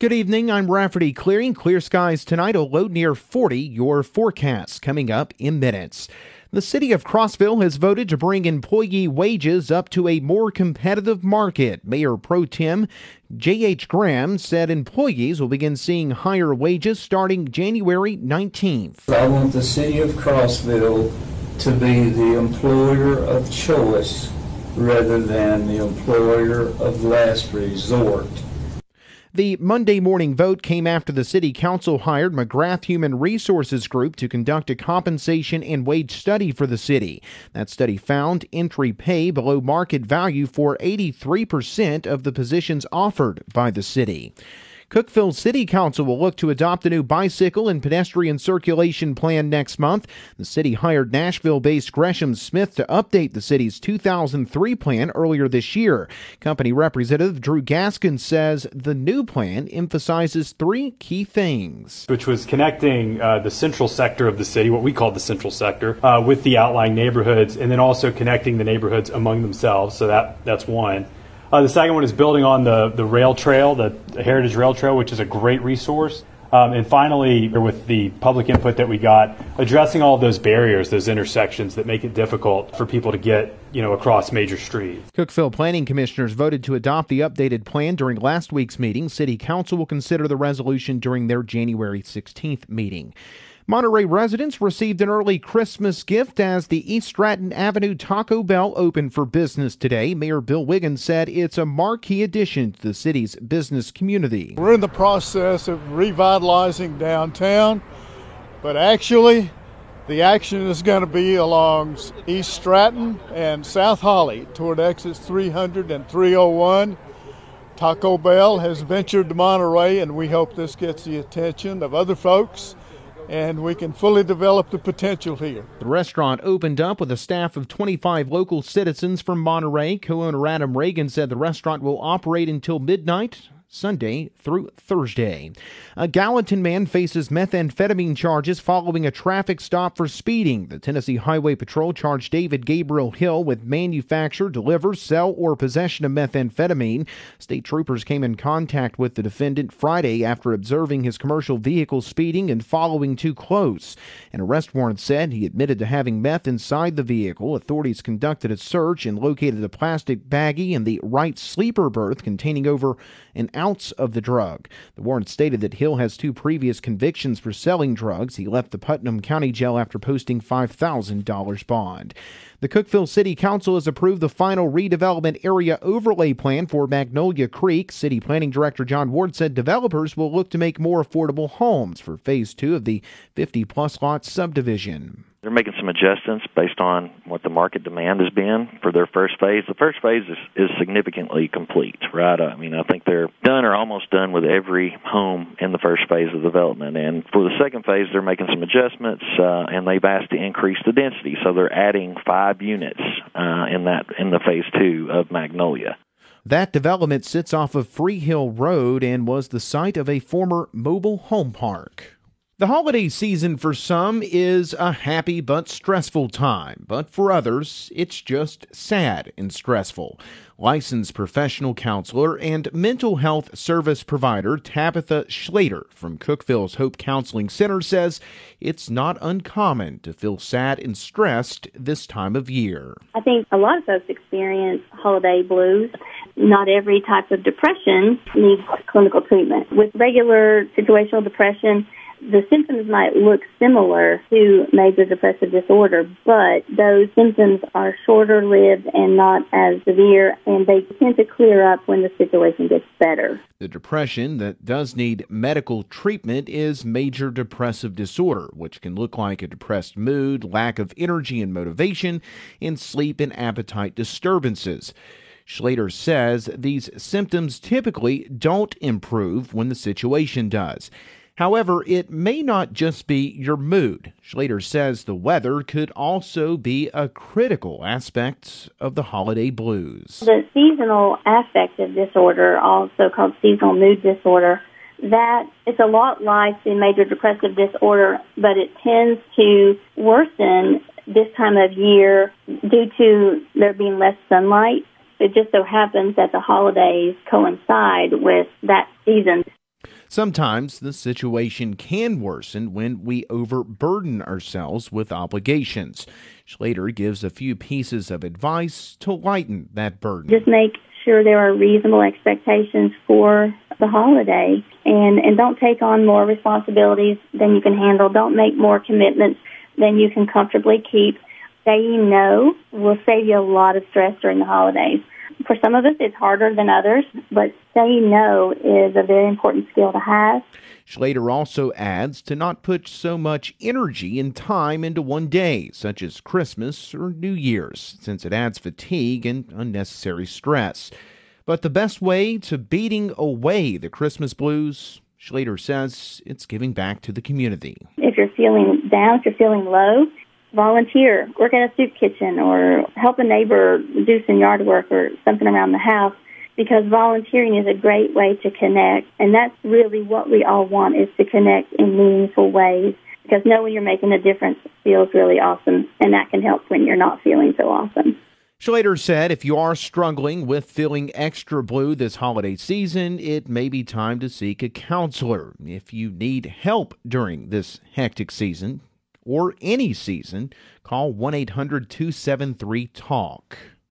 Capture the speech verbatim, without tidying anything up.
Good evening, I'm Rafferty Clearing. Clear skies tonight, a low near forty. Your forecast coming up in minutes. The city of Crossville has voted to bring employee wages up to a more competitive market. Mayor Pro Tem J H Graham said employees will begin seeing higher wages starting January nineteenth. I want the city of Crossville to be the employer of choice rather than the employer of last resort. The Monday morning vote came after the City Council hired McGrath Human Resources Group to conduct a compensation and wage study for the city. That study found entry pay below market value for eighty-three percent of the positions offered by the city. Cookeville City Council will look to adopt a new bicycle and pedestrian circulation plan next month. The city hired Nashville-based Gresham Smith to update the city's two thousand three plan earlier this year. Company Representative Drew Gaskin says the new plan emphasizes three key things. Which was connecting uh, the central sector of the city, what we call the central sector, uh, with the outlying neighborhoods, and then also connecting the neighborhoods among themselves. So that that's one. Uh, the second one is building on the, the rail trail, the Heritage Rail Trail, which is a great resource. Um, and finally, with the public input that we got, addressing all of those barriers, those intersections that make it difficult for people to get, you know, across major streets. Cookeville Planning Commissioners voted to adopt the updated plan during last week's meeting. City Council will consider the resolution during their January sixteenth meeting. Monterey residents received an early Christmas gift as the East Stratton Avenue Taco Bell opened for business today. Mayor Bill Wiggins said it's a marquee addition to the city's business community. We're in the process of revitalizing downtown, but actually the action is going to be along East Stratton and South Holly toward exits three hundred and three oh one. Taco Bell has ventured to Monterey, and we hope this gets the attention of other folks, and we can fully develop the potential here. The restaurant opened up with a staff of twenty-five local citizens from Monterey. Co-owner Adam Reagan said the restaurant will operate until midnight, Sunday through Thursday. A Gallatin man faces methamphetamine charges following a traffic stop for speeding. The Tennessee Highway Patrol charged David Gabriel Hill with manufacture, deliver, sell, or possession of methamphetamine. State troopers came in contact with the defendant Friday after observing his commercial vehicle speeding and following too close. An arrest warrant said he admitted to having meth inside the vehicle. Authorities conducted a search and located a plastic baggie in the right sleeper berth containing over an ounce of the drug. The warrant stated that Hill has two previous convictions for selling drugs. He left the Putnam County Jail after posting five thousand dollars bond. The Cookeville City Council has approved the final redevelopment area overlay plan for Magnolia Creek. City Planning Director John Ward said developers will look to make more affordable homes for Phase two of the fifty-plus lot subdivision. They're making some adjustments based on what the market demand has been for their first phase. The first phase is, is significantly complete, right? I mean, I think they're done or almost done with every home in the first phase of development. And for the second phase, they're making some adjustments, uh, and they've asked to increase the density. So they're adding five units uh, in that in the phase two of Magnolia. That development sits off of Free Hill Road and was the site of a former mobile home park. The holiday season for some is a happy but stressful time, but for others, it's just sad and stressful. Licensed professional counselor and mental health service provider Tabitha Schlater from Cookeville's Hope Counseling Center says it's not uncommon to feel sad and stressed this time of year. I think a lot of folks experience holiday blues. Not every type of depression needs clinical treatment. With regular situational depression, the symptoms might look similar to major depressive disorder, but those symptoms are shorter-lived and not as severe, and they tend to clear up when the situation gets better. The depression that does need medical treatment is major depressive disorder, which can look like a depressed mood, lack of energy and motivation, and sleep and appetite disturbances. Schlater says these symptoms typically don't improve when the situation does. However, it may not just be your mood. Schlater says the weather could also be a critical aspect of the holiday blues. The seasonal affective disorder, also called seasonal mood disorder, that it's a lot like the major depressive disorder, but it tends to worsen this time of year due to there being less sunlight. It just so happens that the holidays coincide with that season. Sometimes the situation can worsen when we overburden ourselves with obligations. Schlater gives a few pieces of advice to lighten that burden. Just make sure there are reasonable expectations for the holiday, and, and don't take on more responsibilities than you can handle. Don't make more commitments than you can comfortably keep. Saying no will save you a lot of stress during the holidays. For some of us, it's harder than others, but saying no is a very important skill to have. Schlater also adds to not put so much energy and time into one day, such as Christmas or New Year's, since it adds fatigue and unnecessary stress. But the best way to beating away the Christmas blues, Schlater says, it's giving back to the community. If you're feeling down, if you're feeling low, volunteer, work at a soup kitchen, or help a neighbor do some yard work or something around the house, because volunteering is a great way to connect. And that's really what we all want, is to connect in meaningful ways, because knowing you're making a difference feels really awesome, and that can help when you're not feeling so awesome. Schlater said if you are struggling with feeling extra blue this holiday season, it may be time to seek a counselor. If you need help during this hectic season, or any season, call one eight hundred two seven three TALK.